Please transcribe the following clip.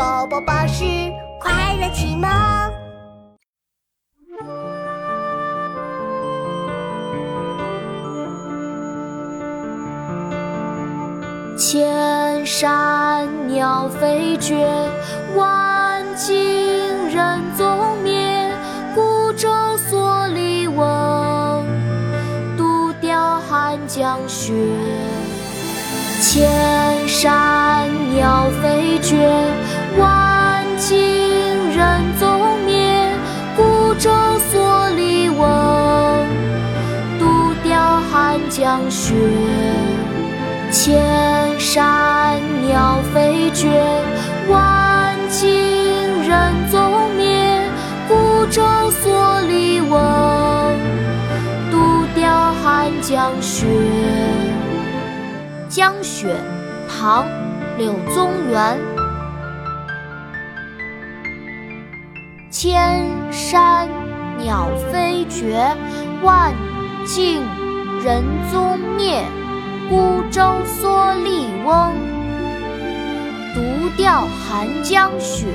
宝宝巴士快乐启蒙。千山鸟飞绝，万径人踪灭。孤舟蓑笠翁，独钓寒江雪。千山鸟飞绝，万径人踪灭。孤舟蓑笠翁，独钓寒江雪。千山鸟飞绝，万径人踪灭。孤舟蓑笠翁，独钓寒江雪。江雪，唐·柳宗元。千山鸟飞绝，万径人踪灭。孤舟蓑笠翁，独钓寒江雪。